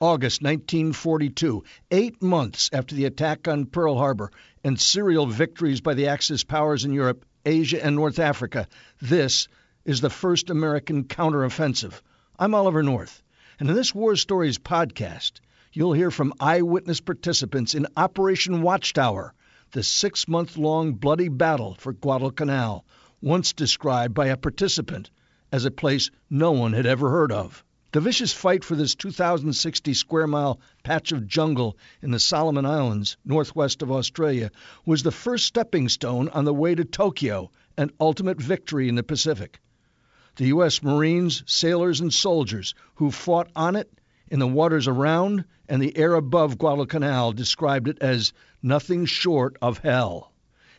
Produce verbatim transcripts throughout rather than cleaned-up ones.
August nineteen forty-two, eight months after the attack on Pearl Harbor and serial victories by the Axis powers in Europe, Asia, and North Africa, this is the first American counteroffensive. I'm Oliver North, and in this War Stories podcast, you'll hear from eyewitness participants in Operation Watchtower, the six-month-long bloody battle for Guadalcanal, once described by a participant as a place no one had ever heard of. The vicious fight for this two thousand sixty square mile patch of jungle in the Solomon Islands, northwest of Australia, was the first stepping stone on the way to Tokyo and ultimate victory in the Pacific. The U S. Marines, sailors, and soldiers who fought on it, in the waters around, and the air above Guadalcanal described it as nothing short of hell.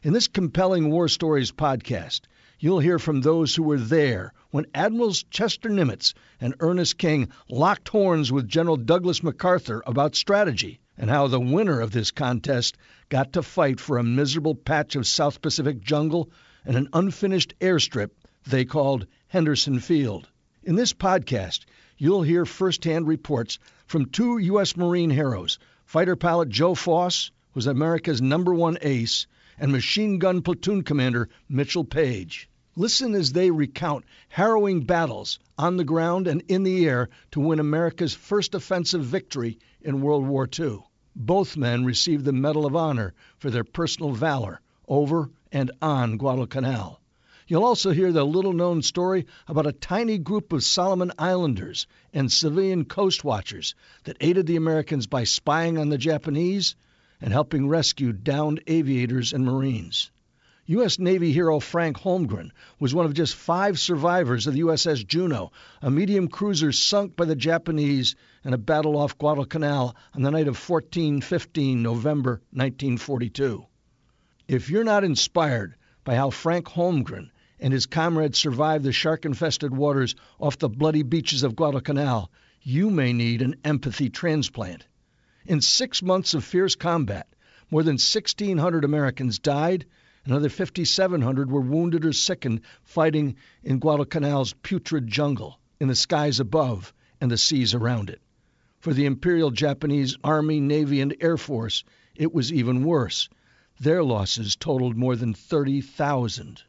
In this compelling War Stories podcast, you'll hear from those who were there when Admirals Chester Nimitz and Ernest King locked horns with General Douglas MacArthur about strategy, and how the winner of this contest got to fight for a miserable patch of South Pacific jungle and an unfinished airstrip they called Henderson Field. In this podcast, you'll hear firsthand reports from two U S. Marine heroes, fighter pilot Joe Foss, who was America's number one ace, and machine gun platoon commander Mitchell Paige. Listen as they recount harrowing battles on the ground and in the air to win America's first offensive victory in World War Two. Both men received the Medal of Honor for their personal valor over and on Guadalcanal. You'll also hear the little-known story about a tiny group of Solomon Islanders and civilian coast watchers that aided the Americans by spying on the Japanese and helping rescue downed aviators and Marines. U S. Navy hero Frank Holmgren was one of just five survivors of the U S S Juneau, a medium cruiser sunk by the Japanese in a battle off Guadalcanal on the night of the fourteenth to fifteenth of November nineteen forty-two. If you're not inspired by how Frank Holmgren and his comrades survived the shark-infested waters off the bloody beaches of Guadalcanal, you may need an empathy transplant. In six months of fierce combat, more than sixteen hundred Americans died, and another fifty-seven hundred were wounded or sickened fighting in Guadalcanal's putrid jungle, in the skies above and the seas around it. For the Imperial Japanese Army, Navy, and Air Force, it was even worse. Their losses totaled more than thirty thousand.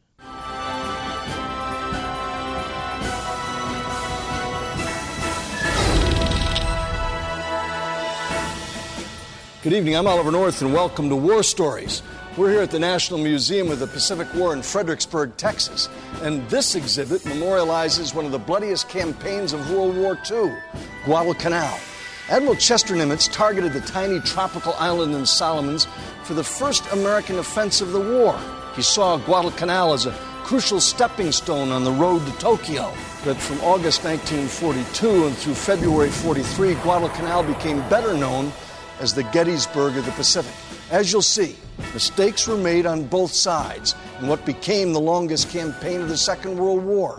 Good evening, I'm Oliver North, and welcome to War Stories. We're here at the National Museum of the Pacific War in Fredericksburg, Texas, and this exhibit memorializes one of the bloodiest campaigns of World War Two, Guadalcanal. Admiral Chester Nimitz targeted the tiny tropical island in Solomons for the first American offensive of the war. He saw Guadalcanal as a crucial stepping stone on the road to Tokyo. But from August nineteen forty-two and through February forty-three, Guadalcanal became better known as the Gettysburg of the Pacific. As you'll see, mistakes were made on both sides in what became the longest campaign of the Second World War.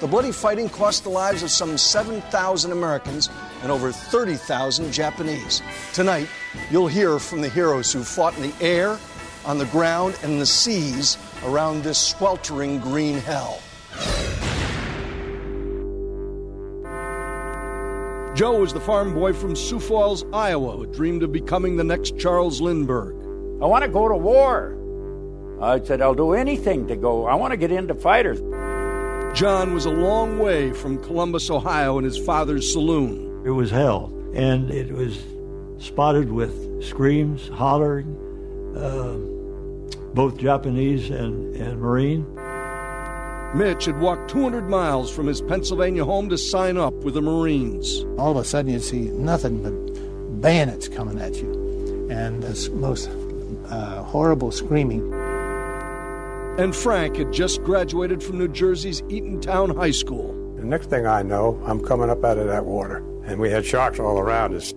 The bloody fighting cost the lives of some seven thousand Americans and over thirty thousand Japanese. Tonight, you'll hear from the heroes who fought in the air, on the ground, and the seas around this sweltering green hell. Joe was the farm boy from Sioux Falls, Iowa, who dreamed of becoming the next Charles Lindbergh. I want to go to war. I said, I'll do anything to go. I want to get into fighters. John was a long way from Columbus, Ohio, in his father's saloon. It was hell, and it was spotted with screams, hollering, uh, both Japanese and, and Marine. Mitch had walked two hundred miles from his Pennsylvania home to sign up with the Marines. All of a sudden, you'd see nothing but bayonets coming at you and this most uh, horrible screaming. And Frank had just graduated from New Jersey's Eatontown High School. The next thing I know, I'm coming up out of that water, and we had sharks all around us.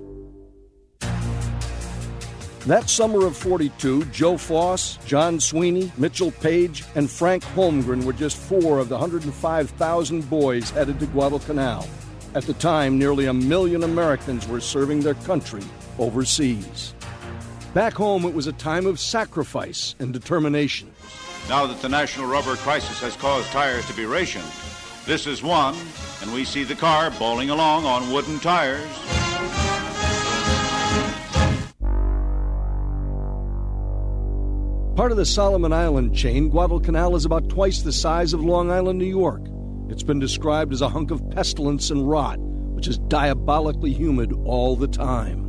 That summer of forty-two, Joe Foss, John Sweeney, Mitchell Paige, and Frank Holmgren were just four of the one hundred five thousand boys headed to Guadalcanal. At the time, nearly a million Americans were serving their country overseas. Back home, it was a time of sacrifice and determination. Now that the national rubber crisis has caused tires to be rationed, this is one, and we see the car bowling along on wooden tires. part of the Solomon Island chain, Guadalcanal is about twice the size of Long Island, New York. It's been described as a hunk of pestilence and rot, which is diabolically humid all the time.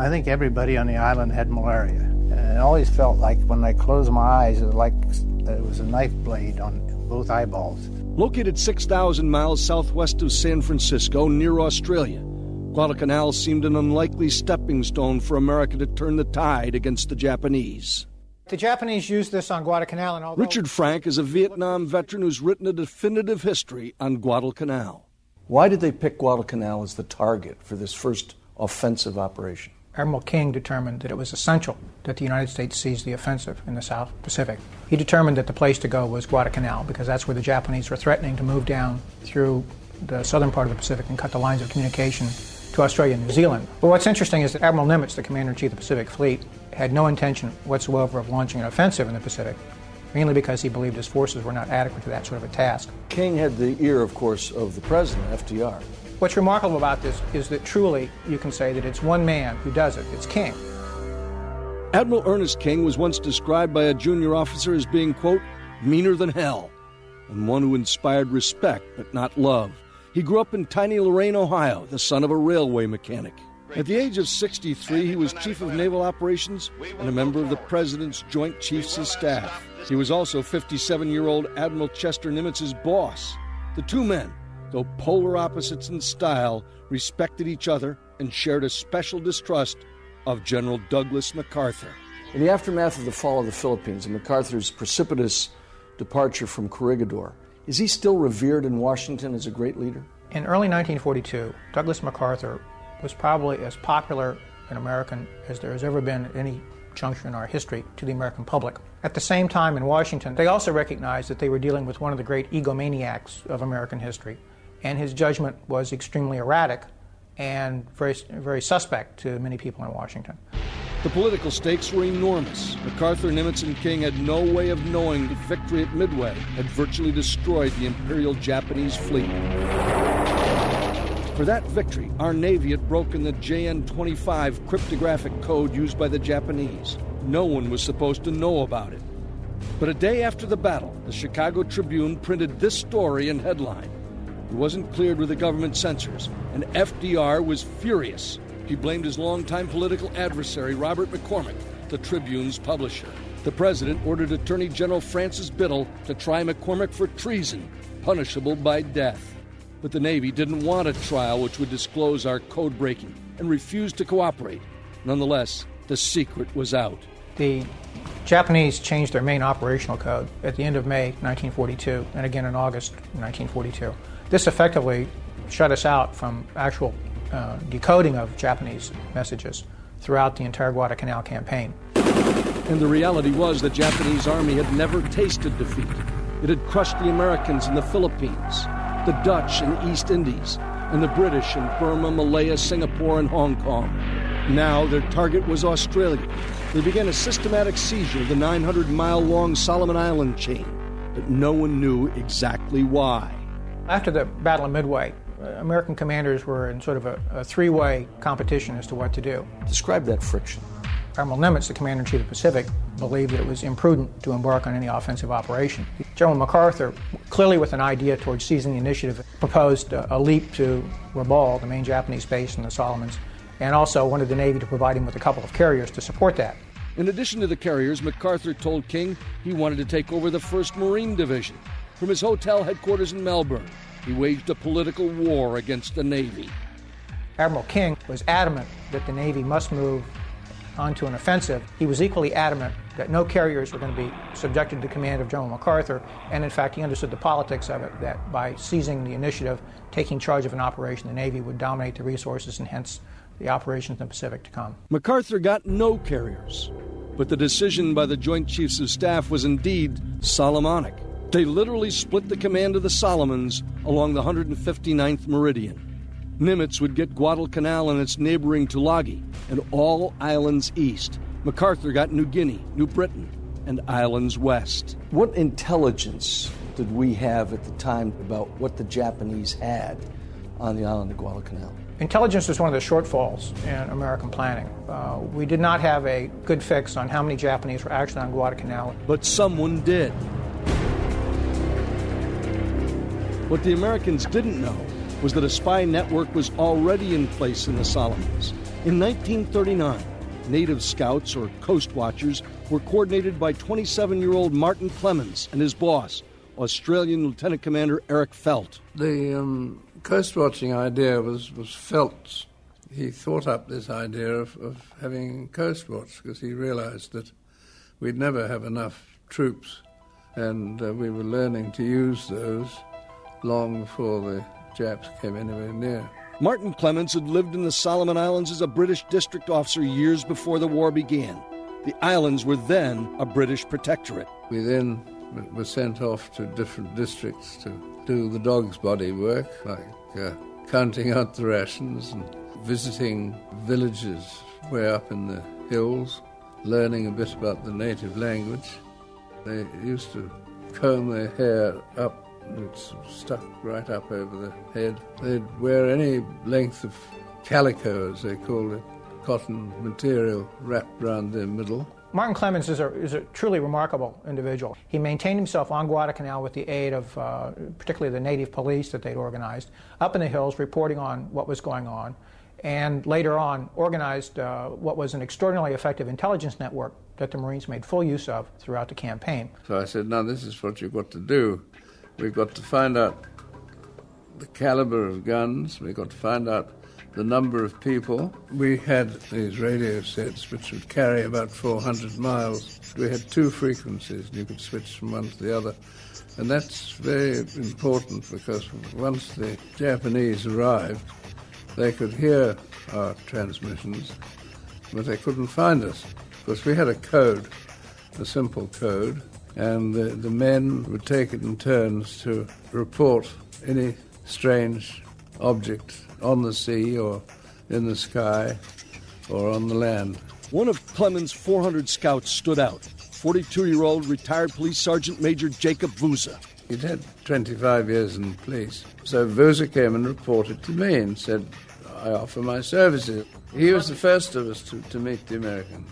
I think everybody on the island had malaria. And it always felt like when I closed my eyes, it was like it was a knife blade on both eyeballs. Located six thousand miles southwest of San Francisco, near Australia, Guadalcanal seemed an unlikely stepping stone for America to turn the tide against the Japanese. The Japanese used this on Guadalcanal. And although Richard Frank is a Vietnam veteran who's written a definitive history on Guadalcanal. Why did they pick Guadalcanal as the target for this first offensive operation? Admiral King determined that it was essential that the United States seize the offensive in the South Pacific. He determined that the place to go was Guadalcanal because that's where the Japanese were threatening to move down through the southern part of the Pacific and cut the lines of communication to Australia and New Zealand. But what's interesting is that Admiral Nimitz, the commander-in-chief of the Pacific Fleet, had no intention whatsoever of launching an offensive in the Pacific, mainly because he believed his forces were not adequate to that sort of a task. King had the ear, of course, of the president, F D R. What's remarkable about this is that truly you can say that it's one man who does it. It's King. Admiral Ernest King was once described by a junior officer as being, quote, meaner than hell, and one who inspired respect but not love. He grew up in tiny Lorain, Ohio, the son of a railway mechanic. At the age of sixty-three, he was Chief of Naval Operations and a member of the President's Joint Chiefs of Staff. He was also fifty-seven-year-old Admiral Chester Nimitz's boss. The two men, though polar opposites in style, respected each other and shared a special distrust of General Douglas MacArthur. In the aftermath of the fall of the Philippines and MacArthur's precipitous departure from Corregidor, is he still revered in Washington as a great leader? In early nineteen forty-two, Douglas MacArthur was probably as popular an American as there has ever been at any juncture in our history to the American public. At the same time in Washington, they also recognized that they were dealing with one of the great egomaniacs of American history. And his judgment was extremely erratic and very, very suspect to many people in Washington. The political stakes were enormous. MacArthur, Nimitz, and King had no way of knowing that victory at Midway had virtually destroyed the Imperial Japanese fleet. For that victory, our Navy had broken the J N twenty-five cryptographic code used by the Japanese. No one was supposed to know about it. But a day after the battle, the Chicago Tribune printed this story and headline. It wasn't cleared with the government censors, and F D R was furious. He blamed his longtime political adversary, Robert McCormick, the Tribune's publisher. The president ordered Attorney General Francis Biddle to try McCormick for treason, punishable by death. But the Navy didn't want a trial which would disclose our code breaking and refused to cooperate. Nonetheless, the secret was out. The Japanese changed their main operational code at the end of May nineteen forty-two and again in August nineteen forty-two. This effectively shut us out from actual uh, decoding of Japanese messages throughout the entire Guadalcanal campaign. And the reality was the Japanese army had never tasted defeat. It had crushed the Americans in the Philippines, the Dutch in the East Indies, and the British in Burma, Malaya, Singapore, and Hong Kong. Now their target was Australia. They began a systematic seizure of the nine hundred mile long Solomon Island chain, but no one knew exactly why. After the Battle of Midway, American commanders were in sort of a, a three-way competition as to what to do. Describe that friction. Admiral Nimitz, the commander-in-chief of the Pacific, believed that it was imprudent to embark on any offensive operation. General MacArthur, clearly with an idea towards seizing the initiative, proposed a, a leap to Rabaul, the main Japanese base in the Solomons, and also wanted the Navy to provide him with a couple of carriers to support that. In addition to the carriers, MacArthur told King he wanted to take over the first Marine Division. From his hotel headquarters in Melbourne, he waged a political war against the Navy. Admiral King was adamant that the Navy must move onto an offensive. He was equally adamant that no carriers were going to be subjected to the command of General MacArthur, and in fact he understood the politics of it, that by seizing the initiative, taking charge of an operation, the Navy would dominate the resources and hence the operations in the Pacific to come. MacArthur got no carriers, but the decision by the Joint Chiefs of Staff was indeed Solomonic. They literally split the command of the Solomons along the one hundred fifty-ninth meridian. Nimitz would get Guadalcanal and its neighboring Tulagi and all islands east. MacArthur got New Guinea, New Britain, and islands west. What intelligence did we have at the time about what the Japanese had on the island of Guadalcanal? Intelligence is one of the shortfalls in American planning. Uh, we did not have a good fix on how many Japanese were actually on Guadalcanal. But someone did. What the Americans didn't know was that a spy network was already in place in the Solomons. In nineteen thirty-nine, native scouts or coast watchers were coordinated by twenty-seven-year-old Martin Clemens and his boss, Australian Lieutenant Commander Eric Felt. The um, coast watching idea was, was Felt's. He thought up this idea of, of having coast watch because he realized that we'd never have enough troops, and uh, we were learning to use those long before the Japs came anywhere near. Martin Clemens had lived in the Solomon Islands as a British district officer years before the war began. The islands were then a British protectorate. We then were sent off to different districts to do the dog's body work, like uh, counting out the rations and visiting villages way up in the hills, learning a bit about the native language. They used to comb their hair up. It's stuck right up over the head. They'd wear any length of calico, as they called it, cotton material wrapped round their middle. Martin Clemens is a, is a truly remarkable individual. He maintained himself on Guadalcanal with the aid of uh, particularly the native police that they'd organized, up in the hills reporting on what was going on, and later on organized uh, what was an extraordinarily effective intelligence network that the Marines made full use of throughout the campaign. So I said, now this is what you've got to do. We've got to find out the caliber of guns. We've got to find out the number of people. We had these radio sets which would carry about four hundred miles. We had two frequencies, and you could switch from one to the other. And that's very important because once the Japanese arrived, they could hear our transmissions, but they couldn't find us. Because we had a code, a simple code, and the, the men would take it in turns to report any strange object on the sea or in the sky or on the land. One of Clemens' four hundred scouts stood out, forty-two-year-old retired police sergeant Major Jacob Vouza. He'd had twenty-five years in the police, so Vouza came and reported to me and said, I offer my services. He was the first of us to, to meet the Americans.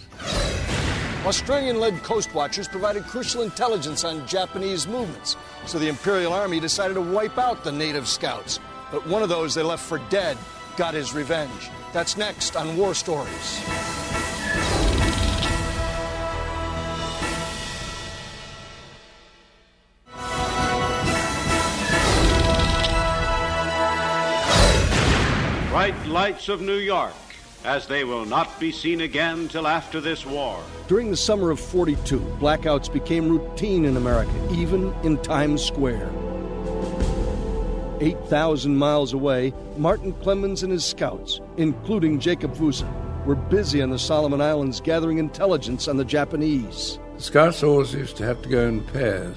Australian-led coast watchers provided crucial intelligence on Japanese movements, so the Imperial Army decided to wipe out the native scouts. But one of those they left for dead got his revenge. That's next on War Stories. Bright lights of New York, as they will not be seen again till after this war. During the summer of forty-two, blackouts became routine in America, even in Times Square. eight thousand miles away, Martin Clemens and his scouts, including Jacob Vouza, were busy on the Solomon Islands gathering intelligence on the Japanese. The scouts always used to have to go in pairs,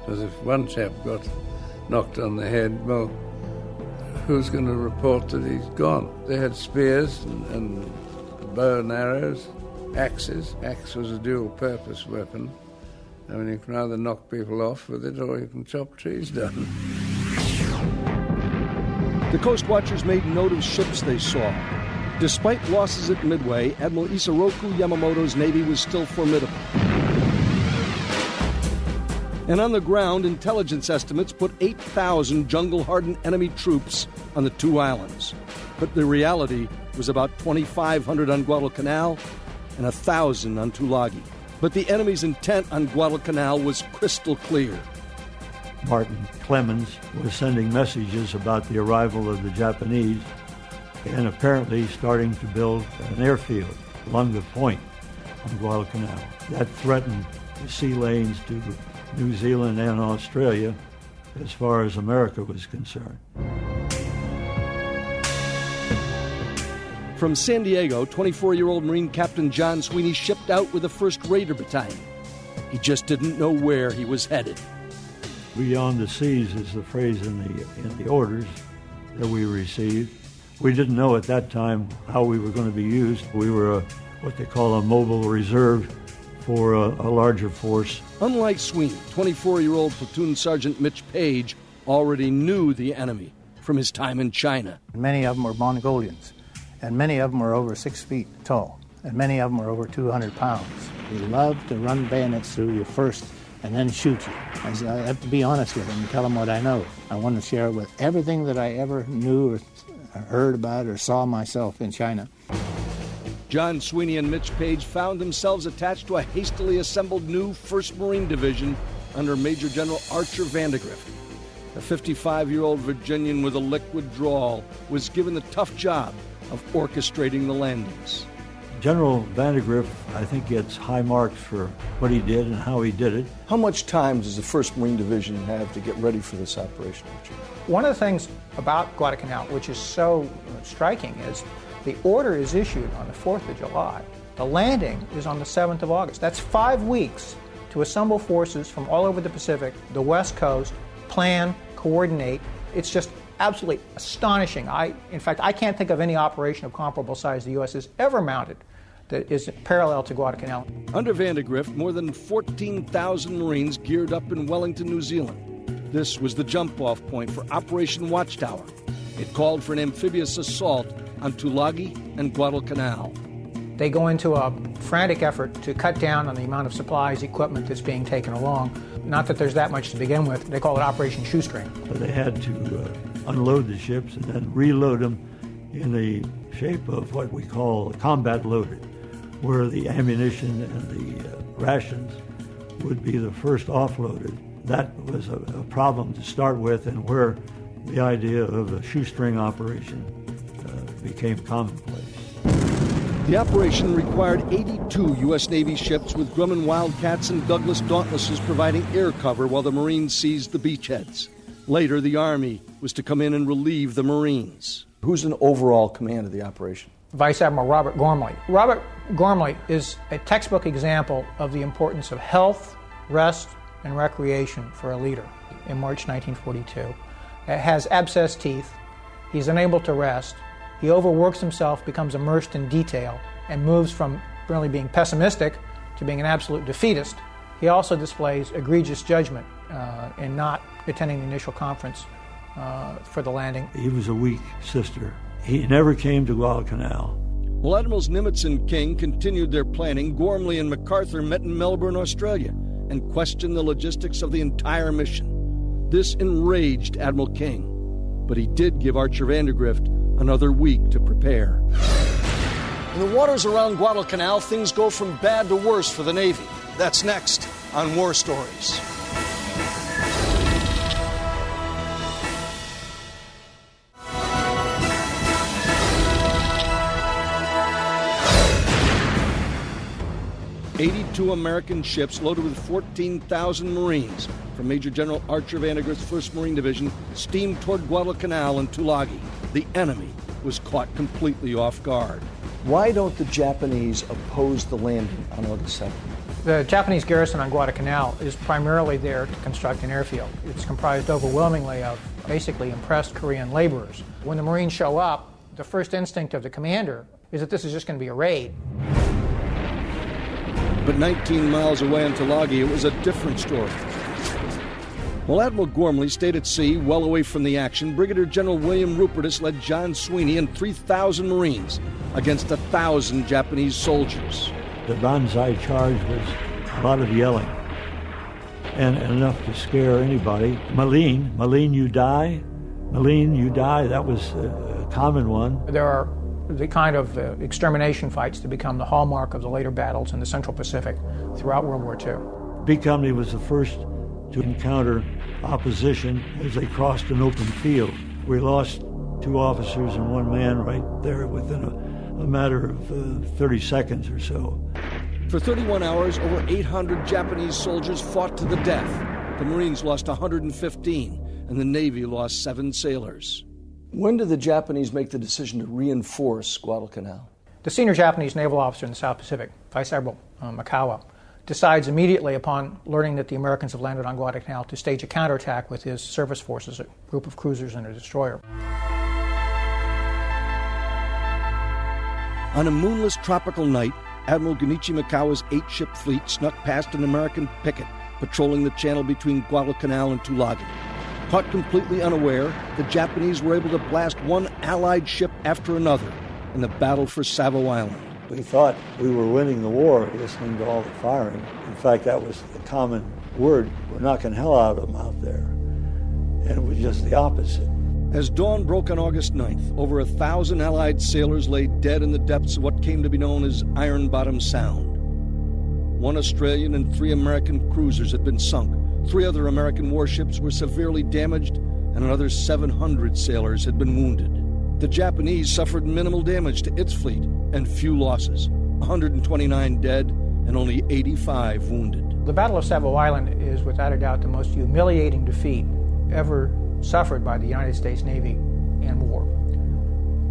because if one chap got knocked on the head, well, who's going to report that he's gone? They had spears and, and bow and arrows, axes. Axe was a dual-purpose weapon. I mean, you can either knock people off with it or you can chop trees down. The Coast Watchers made note of ships they saw. Despite losses at Midway, Admiral Isoroku Yamamoto's navy was still formidable. And on the ground, intelligence estimates put eight thousand jungle-hardened enemy troops on the two islands. But the reality was about twenty-five hundred on Guadalcanal and one thousand on Tulagi. But the enemy's intent on Guadalcanal was crystal clear. Martin Clemens was sending messages about the arrival of the Japanese and apparently starting to build an airfield along the point on Guadalcanal. That threatened the sea lanes to New Zealand and Australia, as far as America was concerned. From San Diego, twenty-four-year-old Marine Captain John Sweeney shipped out with the first Raider Battalion. He just didn't know where he was headed. Beyond the seas is the phrase in the, in the orders that we received. We didn't know at that time how we were going to be used. We were a, what they call a mobile reserve for a, a larger force. Unlike Sweeney, twenty-four-year-old Platoon Sergeant Mitch Paige already knew the enemy from his time in China. Many of them were Mongolians, and many of them were over six feet tall, and many of them were over two hundred pounds. They love to run bayonets through you first and then shoot you. I said, I have to be honest with them and tell them what I know. I want to share it with everything that I ever knew or heard about or saw myself in China. John Sweeney and Mitch Paige found themselves attached to a hastily assembled new first Marine Division under Major General Archer Vandegrift. The fifty-five-year-old Virginian with a liquid drawl was given the tough job of orchestrating the landings. General Vandegrift, I think, gets high marks for what he did and how he did it. How much time does the first Marine Division have to get ready for this operation? One of the things about Guadalcanal, which is so striking, is the order is issued on the fourth of July. The landing is on the seventh of August. That's five weeks to assemble forces from all over the Pacific, the West Coast, plan, coordinate. It's just absolutely astonishing. I, in fact, I can't think of any operation of comparable size the U S has ever mounted that is parallel to Guadalcanal. Under Vandegrift, more than fourteen thousand Marines geared up in Wellington, New Zealand. This was the jump-off point for Operation Watchtower. It called for an amphibious assault on Tulagi and Guadalcanal. They go into a frantic effort to cut down on the amount of supplies, equipment that's being taken along. Not that there's that much to begin with. They call it Operation Shoestring. But they had to uh, unload the ships and then reload them in the shape of what we call combat loaded, where the ammunition and the uh, rations would be the first offloaded. That was a, a problem to start with, and where the idea of a shoestring operation uh, became commonplace. The operation required eighty-two U S Navy ships with Grumman Wildcats and Douglas Dauntlesses providing air cover while the Marines seized the beachheads. Later, the Army was to come in and relieve the Marines. Who's in overall command of the operation? Vice Admiral Robert Ghormley. Robert Ghormley is a textbook example of the importance of health, rest, and recreation for a leader. In March nineteen forty-two, he has abscessed teeth, he's unable to rest, he overworks himself, becomes immersed in detail, and moves from really being pessimistic to being an absolute defeatist. He also displays egregious judgment uh, in not attending the initial conference uh, for the landing. He was a weak sister. He never came to Guadalcanal. While Admirals Nimitz and King continued their planning, Ghormley and MacArthur met in Melbourne, Australia, and questioned the logistics of the entire mission. This enraged Admiral King, but he did give Archer Vandegrift another week to prepare. In the waters around Guadalcanal, things go from bad to worse for the Navy. That's next on War Stories. eighty-two American ships loaded with fourteen thousand Marines from Major General Archer Vandegrift's first Marine Division steamed toward Guadalcanal and Tulagi. The enemy was caught completely off guard. Why don't the Japanese oppose the landing on August seventh? The Japanese garrison on Guadalcanal is primarily there to construct an airfield. It's comprised overwhelmingly of basically impressed Korean laborers. When the Marines show up, the first instinct of the commander is that this is just going to be a raid. But nineteen miles away in Tulagi, it was a different story. While Admiral Ghormley stayed at sea, well away from the action, Brigadier General William Rupertus led John Sweeney and three thousand Marines against one thousand Japanese soldiers. The banzai charge was a lot of yelling and, and enough to scare anybody. Malene, Malene, you die. Malene, you die. That was a, a common one. There are the kind of uh, extermination fights that become the hallmark of the later battles in the Central Pacific throughout World War Two. B Company was the first to encounter opposition as they crossed an open field. We lost two officers and one man right there within a, a matter of uh, thirty seconds or so. For thirty-one hours, over eight hundred Japanese soldiers fought to the death. The Marines lost one hundred fifteen, and the Navy lost seven sailors. When did the Japanese make the decision to reinforce Guadalcanal? The senior Japanese naval officer in the South Pacific, Vice Admiral uh, Makawa, decides immediately upon learning that the Americans have landed on Guadalcanal to stage a counterattack with his service forces, a group of cruisers and a destroyer. On a moonless tropical night, Admiral Gunichi Makawa's eight-ship fleet snuck past an American picket patrolling the channel between Guadalcanal and Tulagi. Caught completely unaware, the Japanese were able to blast one Allied ship after another in the battle for Savo Island. We thought we were winning the war listening to all the firing. In fact, that was the common word. We're knocking hell out of them out there. And it was just the opposite. As dawn broke on August ninth, over a thousand Allied sailors lay dead in the depths of what came to be known as Iron Bottom Sound. One Australian and three American cruisers had been sunk. Three other American warships were severely damaged, and another seven hundred sailors had been wounded. The Japanese suffered minimal damage to its fleet and few losses, one hundred twenty-nine dead and only eighty-five wounded. The Battle of Savo Island is without a doubt the most humiliating defeat ever suffered by the United States Navy in war.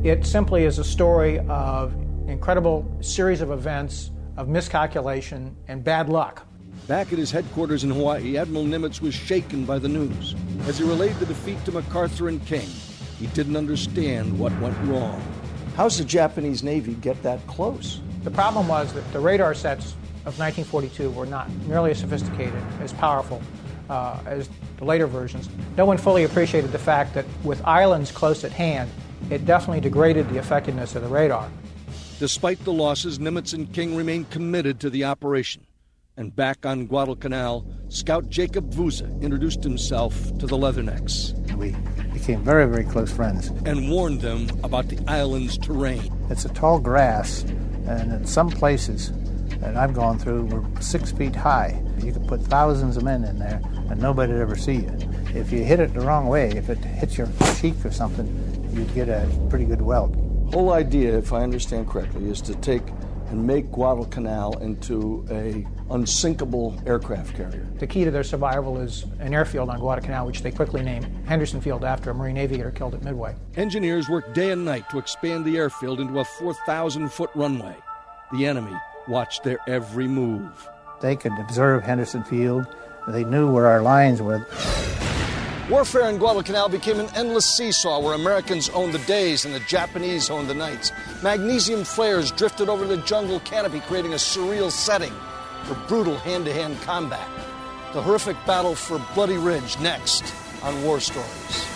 It simply is a story of an incredible series of events, of miscalculation and bad luck. Back at his headquarters in Hawaii, Admiral Nimitz was shaken by the news. As he relayed the defeat to MacArthur and King, he didn't understand what went wrong. How's the Japanese Navy get that close? The problem was that the radar sets of nineteen forty-two were not nearly as sophisticated, as powerful uh, as the later versions. No one fully appreciated the fact that with islands close at hand, it definitely degraded the effectiveness of the radar. Despite the losses, Nimitz and King remained committed to the operation. And back on Guadalcanal, Scout Jacob Vouza introduced himself to the Leathernecks. We became very, very close friends. And warned them about the island's terrain. It's a tall grass, and in some places that I've gone through were six feet high. You could put thousands of men in there, and nobody would ever see you. If you hit it the wrong way, if it hits your cheek or something, you'd get a pretty good welt. The whole idea, if I understand correctly, is to take and make Guadalcanal into a unsinkable aircraft carrier. The key to their survival is an airfield on Guadalcanal, which they quickly named Henderson Field after a Marine aviator killed at Midway. Engineers worked day and night to expand the airfield into a four thousand foot runway. The enemy watched their every move. They could observe Henderson Field. They knew where our lines were. Warfare in Guadalcanal became an endless seesaw where Americans owned the days and the Japanese owned the nights. Magnesium flares drifted over the jungle canopy, creating a surreal setting for brutal hand-to-hand combat. The horrific battle for Bloody Ridge next on War Stories.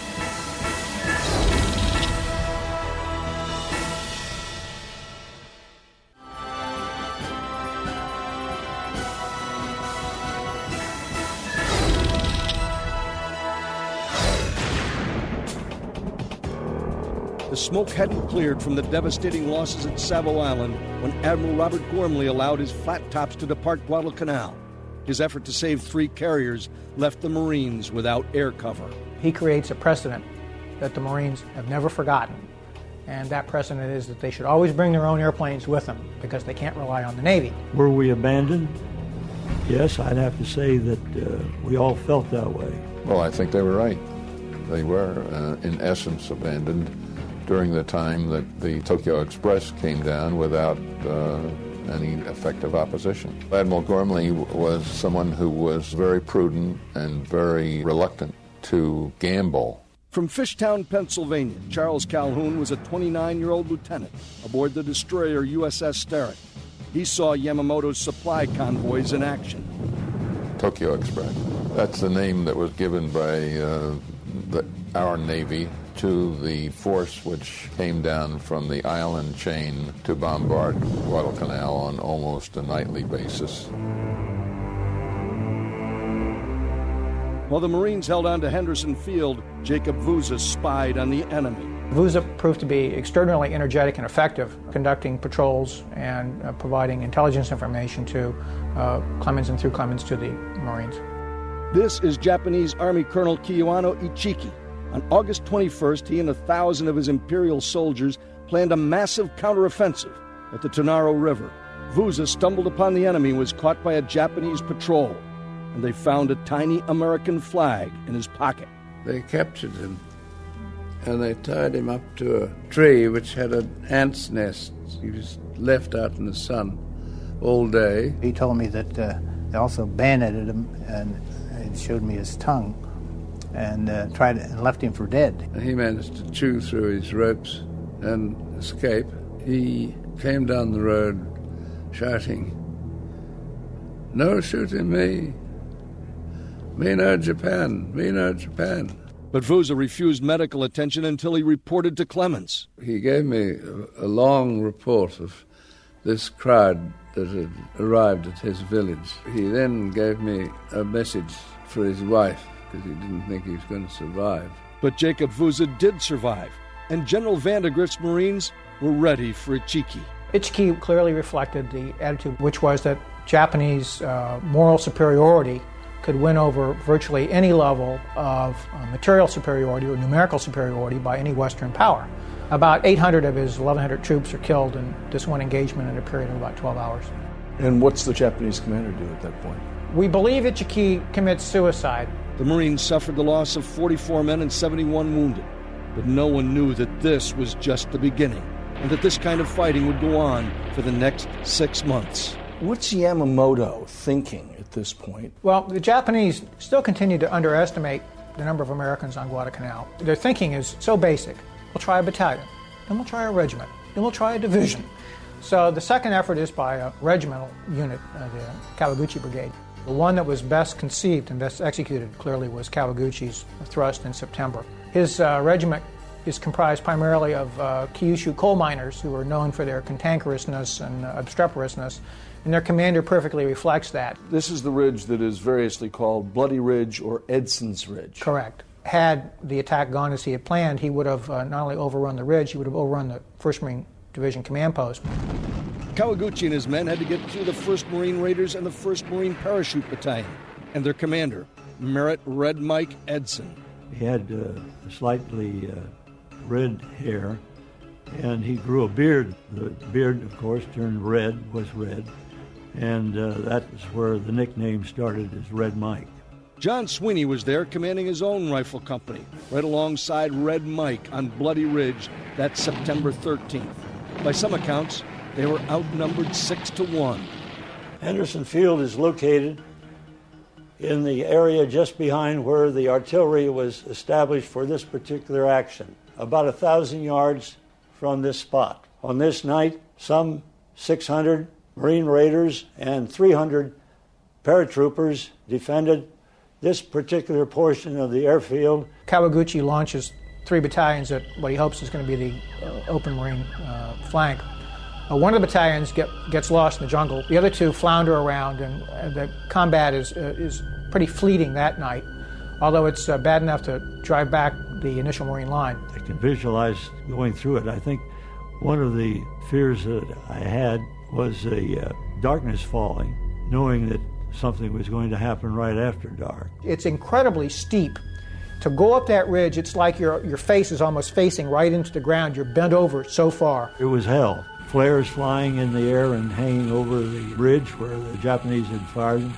The smoke hadn't cleared from the devastating losses at Savo Island when Admiral Robert Ghormley allowed his flat tops to depart Guadalcanal. His effort to save three carriers left the Marines without air cover. He creates a precedent that the Marines have never forgotten, and that precedent is that they should always bring their own airplanes with them because they can't rely on the Navy. Were we abandoned? Yes, I'd have to say that uh, we all felt that way. Well, I think they were right. They were, uh, in essence, abandoned during the time that the Tokyo Express came down without uh, any effective opposition. Admiral Ghormley was someone who was very prudent and very reluctant to gamble. From Fishtown, Pennsylvania, Charles Calhoun was a twenty-nine-year-old lieutenant aboard the destroyer U S S Sterret. He saw Yamamoto's supply convoys in action. Tokyo Express. That's the name that was given by uh, the, our Navy to the force which came down from the island chain to bombard Guadalcanal on almost a nightly basis. While the Marines held on to Henderson Field, Jacob Vouza spied on the enemy. Vouza proved to be extraordinarily energetic and effective, conducting patrols and uh, providing intelligence information to uh, Clemens and through Clemens to the Marines. This is Japanese Army Colonel Kiyonao Ichiki. On August twenty-first, he and a thousand of his Imperial soldiers planned a massive counteroffensive at the Tanaro River. Vouza stumbled upon the enemy and was caught by a Japanese patrol, and they found a tiny American flag in his pocket. They captured him, and they tied him up to a tree which had an ant's nest. He was left out in the sun all day. He told me that uh, they also bayoneted him, and it showed me his tongue. and uh, tried and left him for dead. He managed to chew through his ropes and escape. He came down the road shouting, "No shooting me! Me no Japan! Me no Japan!" but Vouza refused medical attention until he reported to Clemens. He gave me a long report of this crowd that had arrived at his village. He then gave me a message for his wife, because he didn't think he was going to survive. But Jacob Vouza did survive, and General Vandegrift's Marines were ready for Ichiki. Ichiki clearly reflected the attitude, which was that Japanese uh, moral superiority could win over virtually any level of uh, material superiority or numerical superiority by any Western power. About eight hundred of his eleven hundred troops are killed in this one engagement in a period of about twelve hours. And what's the Japanese commander do at that point? We believe Ichiki commits suicide. The Marines suffered the loss of forty-four men and seventy-one wounded, but no one knew that this was just the beginning and that this kind of fighting would go on for the next six months. What's Yamamoto thinking at this point? Well, the Japanese still continue to underestimate the number of Americans on Guadalcanal. Their thinking is so basic. We'll try a battalion, then we'll try a regiment, then we'll try a division. So the second effort is by a regimental unit, uh, the Kawaguchi Brigade. The one that was best conceived and best executed, clearly, was Kawaguchi's thrust in September. His uh, regiment is comprised primarily of uh, Kyushu coal miners who are known for their cantankerousness and uh, obstreperousness, and their commander perfectly reflects that. This is the ridge that is variously called Bloody Ridge or Edson's Ridge. Correct. Had the attack gone as he had planned, he would have uh, not only overrun the ridge, he would have overrun the first Marine Division command post. Kawaguchi and his men had to get through the first Marine Raiders and the first Marine Parachute Battalion, and their commander, Merritt Red Mike Edson. He had uh, slightly uh, red hair, and he grew a beard. The beard, of course, turned red, was red, and uh, that's where the nickname started, as Red Mike. John Sweeney was there commanding his own rifle company, right alongside Red Mike on Bloody Ridge that September thirteenth. By some accounts, they were outnumbered six to one. Henderson Field is located in the area just behind where the artillery was established for this particular action, about a thousand yards from this spot. On this night, some six hundred Marine Raiders and three hundred paratroopers defended this particular portion of the airfield. Kawaguchi launches three battalions at what he hopes is going to be the uh, open Marine uh, flank. Uh, one of the battalions get, gets lost in the jungle. The other two flounder around, and uh, the combat is uh, is pretty fleeting that night, although it's uh, bad enough to drive back the initial Marine line. I can visualize going through it. I think one of the fears that I had was a uh, darkness falling, knowing that something was going to happen right after dark. It's incredibly steep. To go up that ridge, it's like your, your face is almost facing right into the ground. You're bent over so far. It was hell. Flares flying in the air and hanging over the ridge where the Japanese had fired them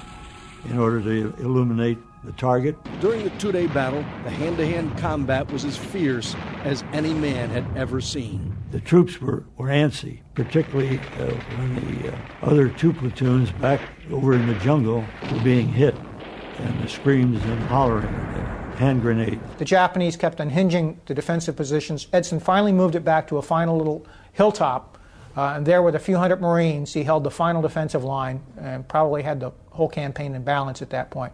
in order to illuminate the target. During the two-day battle, the hand-to-hand combat was as fierce as any man had ever seen. The troops were, were antsy, particularly uh, when the uh, other two platoons back over in the jungle were being hit, and the screams and hollering and the hand grenades. The Japanese kept unhinging the defensive positions. Edson finally moved it back to a final little hilltop. Uh, and there, with a few hundred Marines, he held the final defensive line and probably had the whole campaign in balance at that point.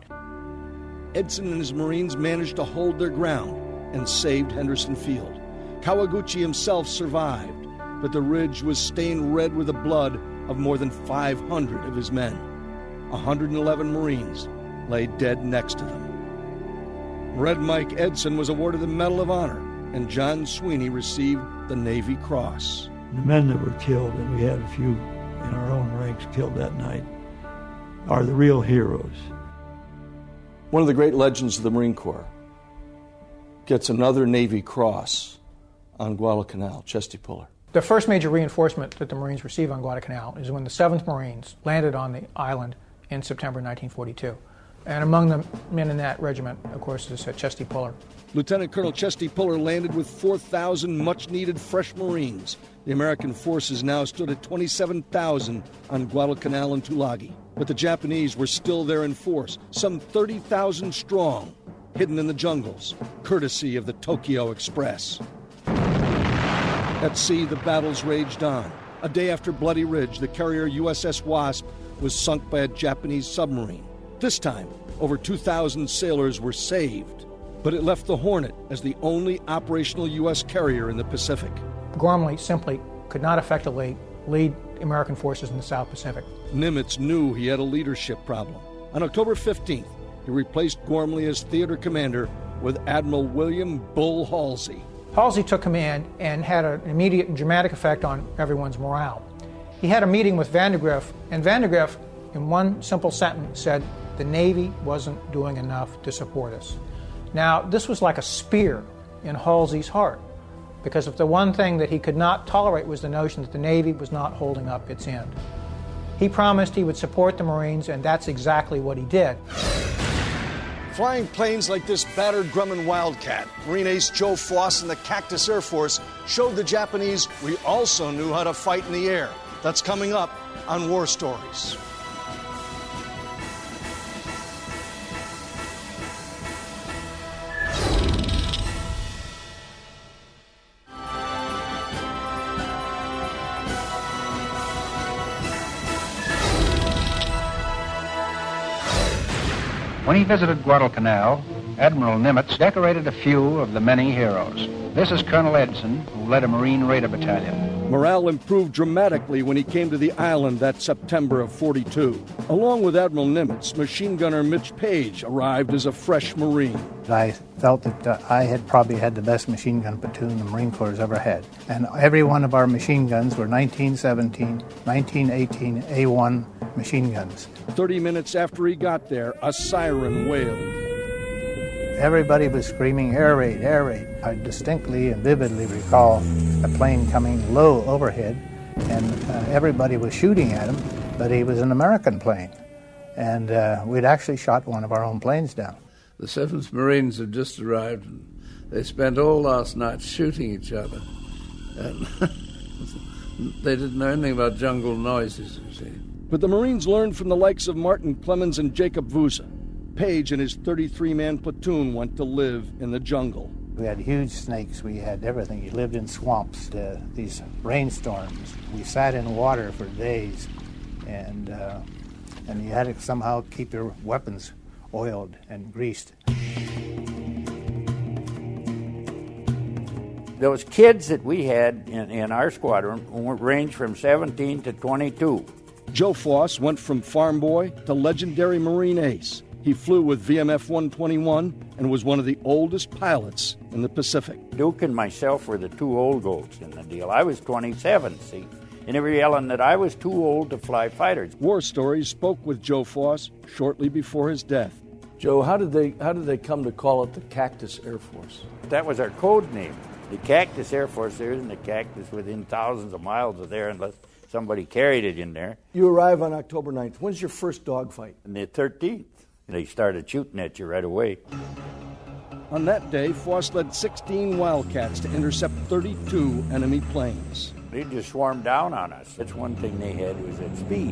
Edson and his Marines managed to hold their ground and saved Henderson Field. Kawaguchi himself survived, but the ridge was stained red with the blood of more than five hundred of his men. one hundred eleven Marines lay dead next to them. Red Mike Edson was awarded the Medal of Honor, and John Sweeney received the Navy Cross. The men that were killed, and we had a few in our own ranks killed that night, are the real heroes. One of the great legends of the Marine Corps gets another Navy Cross on Guadalcanal, Chesty Puller. The first major reinforcement that the Marines receive on Guadalcanal is when the seventh Marines landed on the island in September nineteen forty-two. And among the men in that regiment, of course, is Chesty Puller. Lieutenant Colonel Chesty Puller landed with four thousand much-needed fresh Marines. The American forces now stood at twenty-seven thousand on Guadalcanal and Tulagi. But the Japanese were still there in force, some thirty thousand strong, hidden in the jungles, courtesy of the Tokyo Express. At sea, the battles raged on. A day after Bloody Ridge, the carrier U S S Wasp was sunk by a Japanese submarine. This time, over two thousand sailors were saved. but it left the Hornet as the only operational U S carrier in the Pacific. Ghormley simply could not effectively lead American forces in the South Pacific. Nimitz knew he had a leadership problem. On October fifteenth, he replaced Ghormley as theater commander with Admiral William Bull Halsey. Halsey took command and had an immediate and dramatic effect on everyone's morale. He had a meeting with Vandegrift, and Vandegrift, in one simple sentence, said, "The Navy wasn't doing enough to support us." Now, this was like a spear in Halsey's heart, because if the one thing that he could not tolerate was the notion that the Navy was not holding up its end. He promised he would support the Marines, and that's exactly what he did. Flying planes like this battered Grumman Wildcat, Marine Ace Joe Foss and the Cactus Air Force showed the Japanese we also knew how to fight in the air. That's coming up on War Stories. When he visited Guadalcanal, Admiral Nimitz decorated a few of the many heroes. This is Colonel Edson, who led a Marine Raider battalion. Morale improved dramatically when he came to the island that September of forty-two. Along with Admiral Nimitz, machine gunner Mitch Paige arrived as a fresh Marine. I felt that uh, I had probably had the best machine gun platoon the Marine Corps has ever had. And every one of our machine guns were nineteen seventeen, nineteen eighteen, A one machine guns. Thirty minutes after he got there, a siren wailed. Everybody was screaming, air raid, air raid. I distinctly and vividly recall a plane coming low overhead, and uh, everybody was shooting at him, but he was an American plane. And uh, we'd actually shot one of our own planes down. The seventh Marines had just arrived, and they spent all last night shooting each other. And they didn't know anything about jungle noises, you see. But the Marines learned from the likes of Martin Clemens and Jacob Vouza. Page and his thirty-three man platoon went to live in the jungle. We had huge snakes. We had everything. We lived in swamps, uh, these rainstorms. We sat in water for days, and uh, and you had to somehow keep your weapons oiled and greased. There was kids that we had in, in our squadron who ranged from seventeen to twenty-two. Joe Foss went from farm boy to legendary Marine ace. He flew with V M F one twenty-one and was one of the oldest pilots in the Pacific. Duke and myself were the two old goats in the deal. I was twenty-seven, see, and they were yelling that I was too old to fly fighters. War Stories spoke with Joe Foss shortly before his death. Joe, how did they how did they come to call it the Cactus Air Force? That was our code name, the Cactus Air Force. There isn't a cactus within thousands of miles of there unless somebody carried it in there. You arrive on October ninth. When's your first dogfight? On the thirteenth. They started shooting at you right away. On that day, Foss led sixteen Wildcats to intercept thirty-two enemy planes. They just swarmed down on us. That's one thing they had was that speed.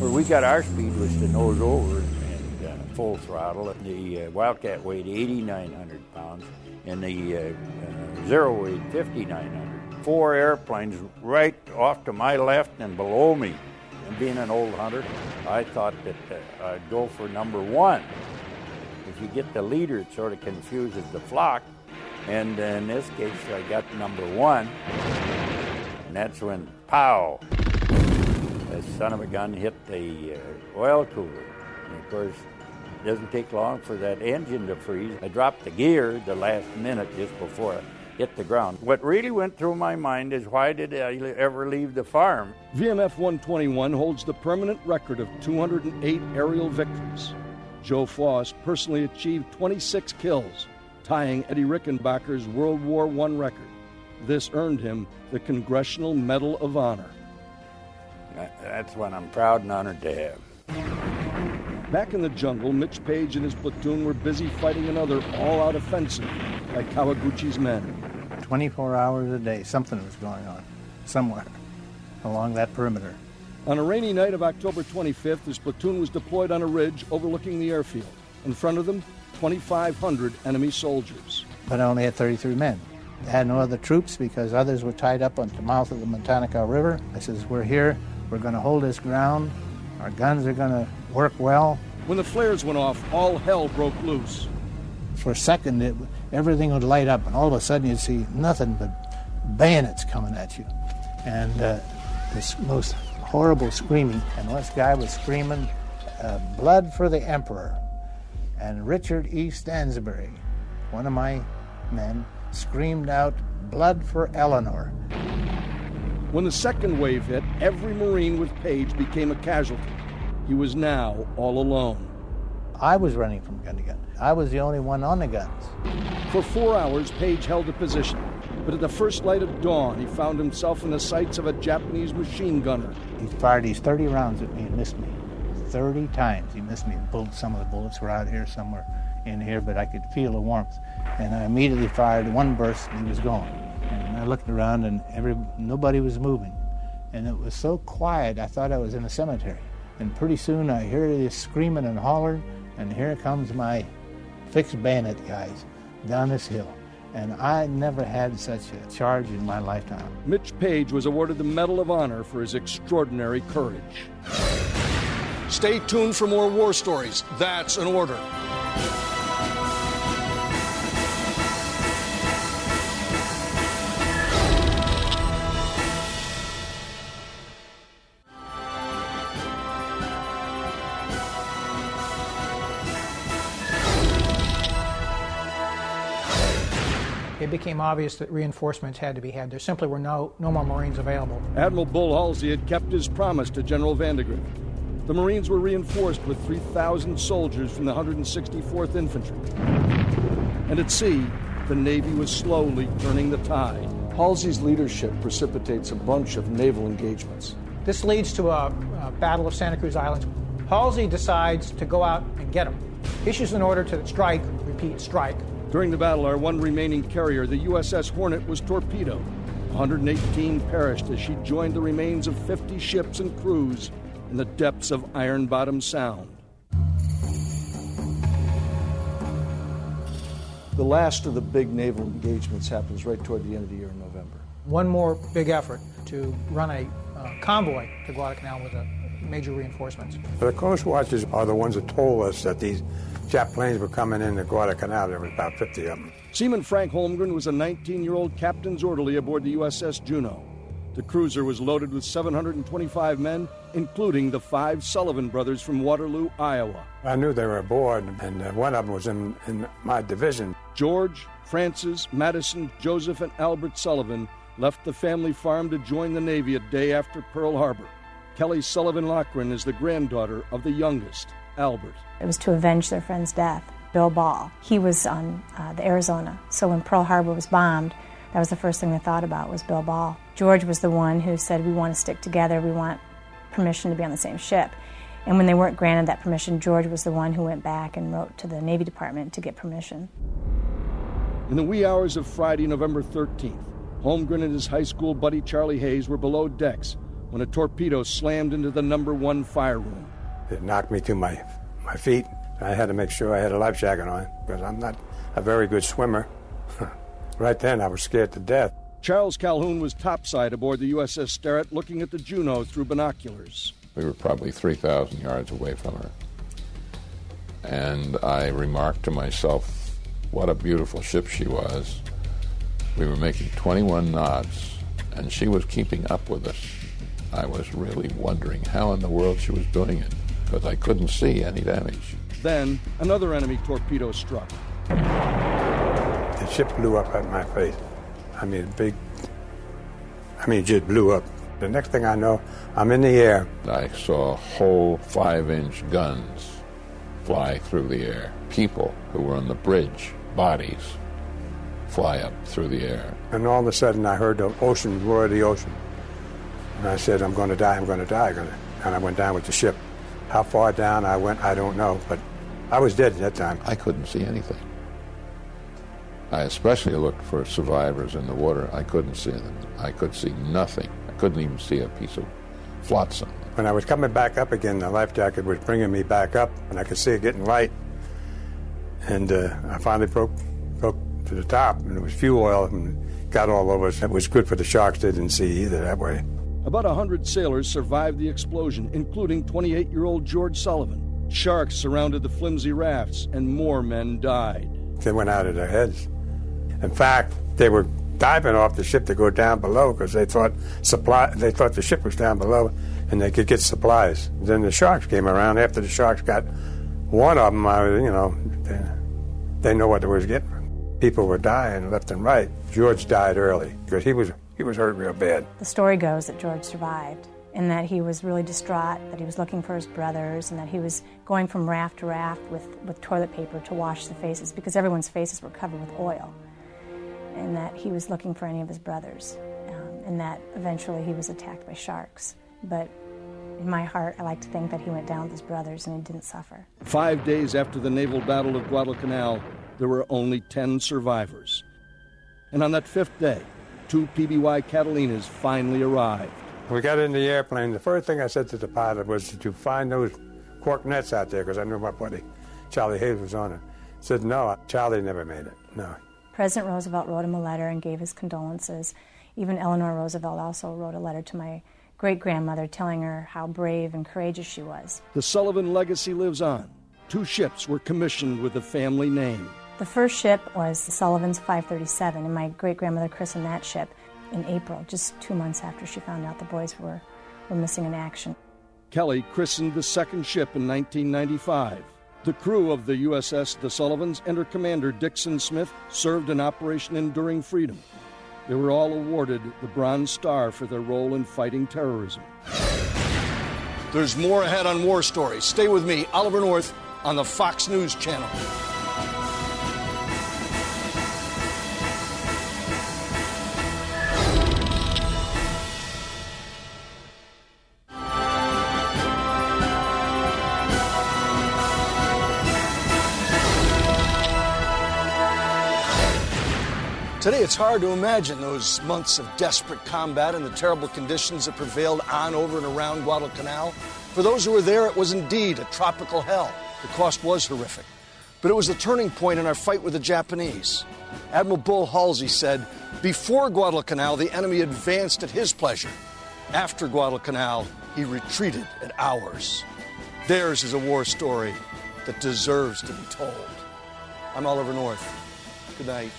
Where we got our speed was to nose over and uh, full throttle. The uh, Wildcat weighed eighty-nine hundred pounds, and the uh, uh, Zero weighed fifty-nine hundred. Four airplanes right off to my left and below me. And being an old hunter, I thought that uh, I'd go for number one. If you get the leader, it sort of confuses the flock. And uh, in this case, I got number one. And that's when, pow, the son of a gun hit the uh, oil cooler. And of course, it doesn't take long for that engine to freeze. I dropped the gear the last minute just before it hit the ground. What really went through my mind is, why did I ever leave the farm? V M F one twenty-one holds the permanent record of two hundred eight aerial victories. Joe Foss personally achieved twenty-six kills, tying Eddie Rickenbacker's World War One record. This earned him the Congressional Medal of Honor. That's one I'm proud and honored to have. Back in the jungle, Mitch Paige and his platoon were busy fighting another all-out offensive by Kawaguchi's men. twenty-four hours a day, something was going on somewhere along that perimeter. On a rainy night of October twenty-fifth, his platoon was deployed on a ridge overlooking the airfield. In front of them, twenty-five hundred enemy soldiers. But only had thirty-three men. They had no other troops because others were tied up at the mouth of the Matanuka River. I says, we're here, we're going to hold this ground, our guns are going to work well. When the flares went off, all hell broke loose. for a second, it, everything would light up, and all of a sudden you'd see nothing but bayonets coming at you. And uh, this most horrible screaming. And this guy was screaming, uh, "Blood for the Emperor." And Richard E. Stansbury, one of my men, screamed out, "Blood for Eleanor." When the second wave hit, every Marine with Paige became a casualty. He was now all alone. I was running from gun to gun. I was the only one on the guns. For four hours, Paige held a position. But at the first light of dawn, he found himself in the sights of a Japanese machine gunner. He fired these thirty rounds at me and missed me. thirty times he missed me. Bullets, some of the bullets were out here somewhere in here, but I could feel the warmth. And I immediately fired one burst, and he was gone. And I looked around, and every, nobody was moving. And it was so quiet, I thought I was in a cemetery. And pretty soon I hear this screaming and hollering, and here comes my fixed bayonet guys down this hill. And I never had such a charge in my lifetime. Mitch Paige was awarded the Medal of Honor for his extraordinary courage. Stay tuned for more war stories. That's an order. It became obvious that reinforcements had to be had. There simply were no, no more Marines available. Admiral Bull Halsey had kept his promise to General Vandegrift. The Marines were reinforced with three thousand soldiers from the one hundred sixty-fourth Infantry. And at sea, the Navy was slowly turning the tide. Halsey's leadership precipitates a bunch of naval engagements. This leads to a, a Battle of Santa Cruz Islands. Halsey decides to go out and get them. Issues an order to strike, repeat, strike. During the battle, our one remaining carrier, the U S S Hornet, was torpedoed. one hundred eighteen perished as she joined the remains of fifty ships and crews in the depths of Iron Bottom Sound. The last of the big naval engagements happens right toward the end of the year in November. One more big effort to run a uh, convoy to Guadalcanal with a major reinforcements. The close watchers are the ones that told us that these Jap planes were coming into Guadalcanal. There was about fifty of them. Seaman Frank Holmgren was a nineteen-year-old captain's orderly aboard the U S S Juneau. The cruiser was loaded with seven hundred twenty-five men, including the five Sullivan brothers from Waterloo, Iowa. I knew they were aboard, and one of them was in, in my division. George, Francis, Madison, Joseph, and Albert Sullivan left the family farm to join the Navy a day after Pearl Harbor. Kelly Sullivan Lochran is the granddaughter of the youngest, Albert. It was to avenge their friend's death, Bill Ball. He was on uh, the Arizona, so when Pearl Harbor was bombed, that was the first thing they thought about was Bill Ball. George was the one who said, "We want to stick together, we want permission to be on the same ship." And when they weren't granted that permission, George was the one who went back and wrote to the Navy Department to get permission. In the wee hours of Friday, November thirteenth, Holmgren and his high school buddy Charlie Hayes were below decks when a torpedo slammed into the number one fire room. It knocked me to my, my feet. I had to make sure I had a life jacket on because I'm not a very good swimmer. Right then, I was scared to death. Charles Calhoun was topside aboard the U S S Sterret looking at the Juneau through binoculars. We were probably three thousand yards away from her. And I remarked to myself, what a beautiful ship she was. We were making twenty-one knots, and she was keeping up with us. I was really wondering how in the world she was doing it, because I couldn't see any damage. Then, another enemy torpedo struck. The ship blew up at my face. I mean, big, I mean, it just blew up. The next thing I know, I'm in the air. I saw whole five-inch guns fly through the air. People who were on the bridge, bodies, fly up through the air. And all of a sudden, I heard the ocean, roar of the ocean. And I said, I'm going to die, I'm going to die. And I went down with the ship. How far down I went, I don't know, but I was dead at that time. I couldn't see anything. I especially looked for survivors in the water. I couldn't see them. I could see nothing. I couldn't even see a piece of flotsam. When I was coming back up again, the life jacket was bringing me back up, and I could see it getting light. And uh, I finally broke, broke to the top, and it was fuel oil, and got all over us. It was good for the sharks. They didn't see either that way. About one hundred sailors survived the explosion, including twenty-eight-year-old George Sullivan. Sharks surrounded the flimsy rafts, and more men died. They went out of their heads. In fact, they were diving off the ship to go down below because they thought supply. They thought the ship was down below and they could get supplies. Then the sharks came around. After the sharks got one of them, I was, you know, they, they know what they was getting. People were dying left and right. George died early because he was he was hurt real bad. The story goes that George survived and that he was really distraught, that he was looking for his brothers, and that he was going from raft to raft with, with toilet paper to wash the faces because everyone's faces were covered with oil, and that he was looking for any of his brothers, um, and that eventually he was attacked by sharks. But in my heart, I like to think that he went down with his brothers and he didn't suffer. Five days after the naval battle of Guadalcanal, there were only ten survivors. And on that fifth day, two P B Y Catalinas finally arrived. We got in the airplane. The first thing I said to the pilot was, did you find those cork nets out there? Because I knew my buddy Charlie Hayes was on it. I said, no, Charlie never made it, no. President Roosevelt wrote him a letter and gave his condolences. Even Eleanor Roosevelt also wrote a letter to my great-grandmother telling her how brave and courageous she was. The Sullivan legacy lives on. Two ships were commissioned with the family name. The first ship was the Sullivan's five thirty-seven, and my great-grandmother christened that ship in April, just two months after she found out the boys were, were missing in action. Kelly christened the second ship in nineteen ninety-five. The crew of the U S S The Sullivans and her commander, Dixon Smith, served in Operation Enduring Freedom. They were all awarded the Bronze Star for their role in fighting terrorism. There's more ahead on War Stories. Stay with me, Oliver North, on the Fox News Channel. Today, it's hard to imagine those months of desperate combat and the terrible conditions that prevailed on, over, and around Guadalcanal. For those who were there, it was indeed a tropical hell. The cost was horrific. But it was the turning point in our fight with the Japanese. Admiral Bull Halsey said, before Guadalcanal, the enemy advanced at his pleasure. After Guadalcanal, he retreated at ours. Theirs is a war story that deserves to be told. I'm Oliver North. Good night.